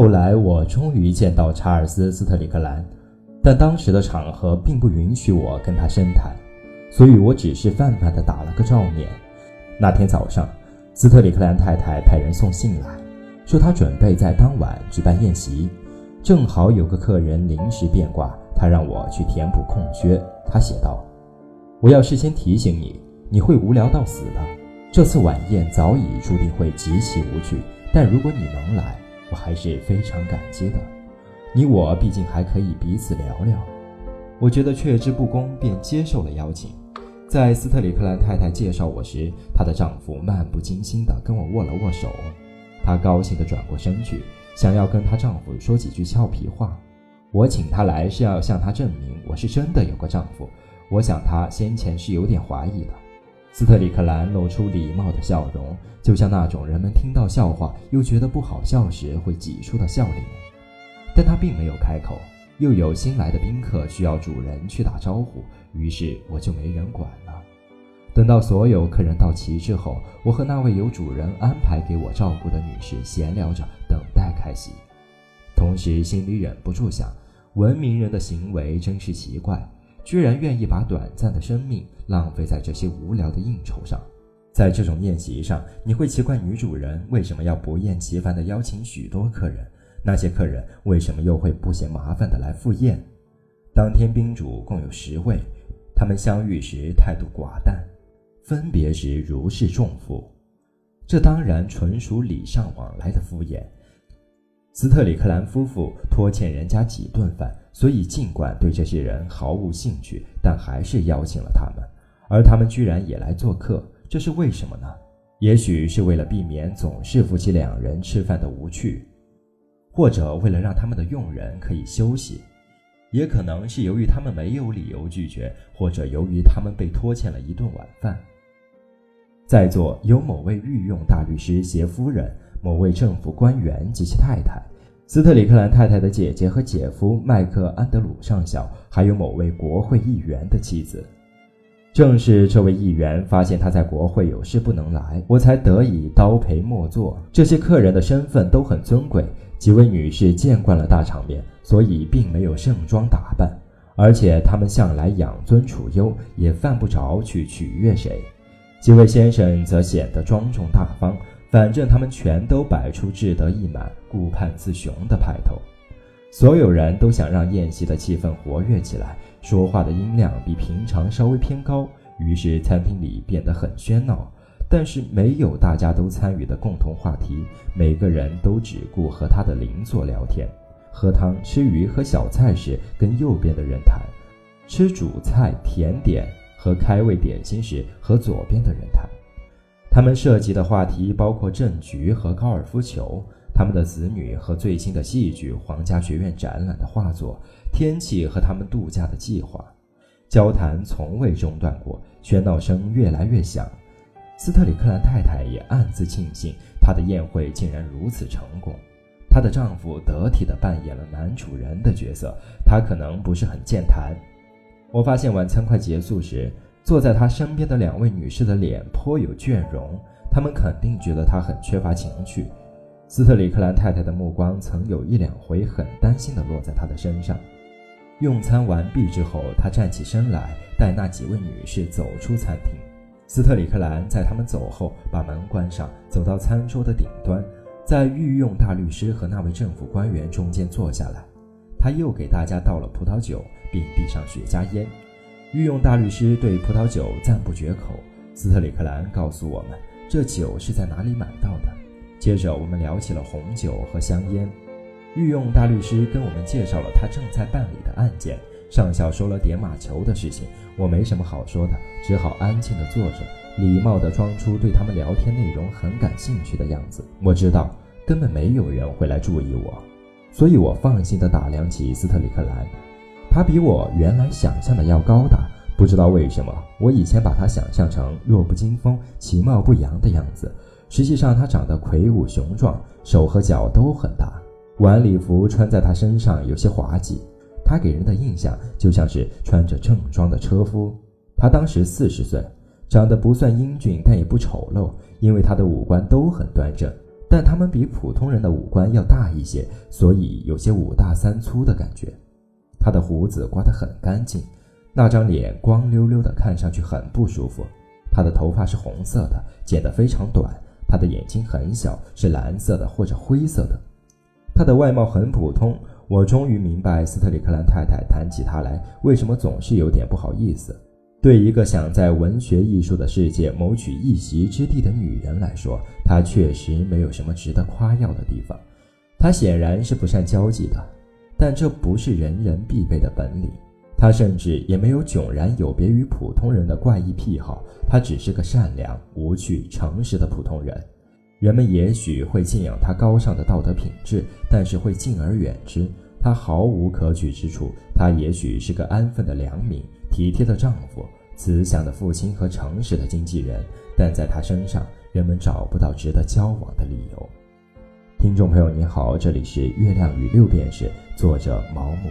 后来我终于见到查尔斯·斯特里克兰，但当时的场合并不允许我跟他深谈，所以我只是泛泛地打了个照面。那天早上，斯特里克兰太太派人送信来，说她准备在当晚举办宴席，正好有个客人临时变卦，她让我去填补空缺。她写道：“我要事先提醒你，你会无聊到死的。这次晚宴早已注定会极其无趣，但如果你能来，我还是非常感激的。你我毕竟还可以彼此聊聊。”我觉得却之不恭，便接受了邀请。在斯特里克兰太太介绍我时，她的丈夫漫不经心地跟我握了握手。她高兴地转过身去，想要跟她丈夫说几句俏皮话。我请她来是要向她证明我是真的有个丈夫，我想她先前是有点怀疑的。斯特里克兰露出礼貌的笑容，就像那种人们听到笑话又觉得不好笑时会挤出的笑脸。但她并没有开口。又有新来的宾客需要主人去打招呼，于是我就没人管了。等到所有客人到齐之后，我和那位由主人安排给我照顾的女士闲聊着，等待开席。同时心里忍不住想，文明人的行为真是奇怪，居然愿意把短暂的生命浪费在这些无聊的应酬上。在这种宴席上，你会奇怪女主人为什么要不厌其烦地邀请许多客人，那些客人为什么又会不嫌麻烦的来赴宴？当天宾主共有10位，他们相遇时态度寡淡，分别时如释重负。这当然纯属礼尚往来的敷衍。斯特里克兰夫妇拖欠人家几顿饭，所以尽管对这些人毫无兴趣，但还是邀请了他们，而他们居然也来做客，这是为什么呢？也许是为了避免总是夫妻两人吃饭的无趣，或者为了让他们的佣人可以休息，也可能是由于他们没有理由拒绝，或者由于他们被拖欠了一顿晚饭。在座有某位御用大律师携夫人，某位政府官员及其太太，斯特里克兰太太的姐姐和姐夫麦克安德鲁上校，还有某位国会议员的妻子。正是这位议员发现他在国会有事不能来，我才得以叨陪末座。这些客人的身份都很尊贵，几位女士见惯了大场面，所以并没有盛装打扮，而且她们向来养尊处优，也犯不着去取悦谁。几位先生则显得庄重大方，反正他们全都摆出志得意满、顾盼自雄的派头。所有人都想让宴席的气氛活跃起来，说话的音量比平常稍微偏高，于是餐厅里变得很喧闹，但是没有大家都参与的共同话题，每个人都只顾和他的邻座聊天，喝汤、吃鱼和小菜时跟右边的人谈，吃主菜、甜点和开胃点心时和左边的人谈。他们涉及的话题包括政局和高尔夫球，他们的子女和最新的戏剧皇家学院展览的画作，天气和他们度假的计划。交谈从未中断过，喧闹声越来越响。斯特里克兰太太也暗自庆幸，她的宴会竟然如此成功。她的丈夫得体地扮演了男主人的角色，她可能不是很健谈。我发现晚餐快结束时，坐在她身边的2位女士的脸颇有倦容，她们肯定觉得她很缺乏情趣。斯特里克兰太太的目光曾有1-2回很担心地落在她的身上。用餐完毕之后，她站起身来，带那几位女士走出餐厅。斯特里克兰在他们走后把门关上，走到餐桌的顶端，在御用大律师和那位政府官员中间坐下来。他又给大家倒了葡萄酒，并递上雪茄烟。御用大律师对葡萄酒赞不绝口。斯特里克兰告诉我们这酒是在哪里买到的，接着我们聊起了红酒和香烟。御用大律师跟我们介绍了他正在办理的案件，上校说了点马球的事情，我没什么好说的，只好安静地坐着，礼貌地装出对他们聊天内容很感兴趣的样子。我知道根本没有人会来注意我，所以我放心地打量起斯特里克兰。她比我原来想象的要高大，不知道为什么我以前把她想象成弱不禁风、其貌不扬的样子，实际上她长得魁梧雄壮，手和脚都很大，晚礼服穿在她身上有些滑稽。他给人的印象就像是穿着正装的车夫。他当时40岁，长得不算英俊，但也不丑陋，因为他的五官都很端正。但他们比普通人的五官要大一些，所以有些五大三粗的感觉。他的胡子刮得很干净，那张脸光溜溜的，看上去很不舒服。他的头发是红色的，剪得非常短。他的眼睛很小，是蓝色的或者灰色的。他的外貌很普通。我终于明白斯特里克兰太太谈起他来为什么总是有点不好意思。对一个想在文学艺术的世界谋取一席之地的女人来说，她确实没有什么值得夸耀的地方。她显然是不善交际的，但这不是人人必备的本领。她甚至也没有迥然有别于普通人的怪异癖好，她只是个善良、无趣、诚实的普通人。人们也许会敬仰他高尚的道德品质，但是会敬而远之。他毫无可取之处。他也许是个安分的良民、体贴的丈夫、慈祥的父亲和诚实的经纪人，但在他身上，人们找不到值得交往的理由。听众朋友您好，这里是月亮与六便士，作者毛姆。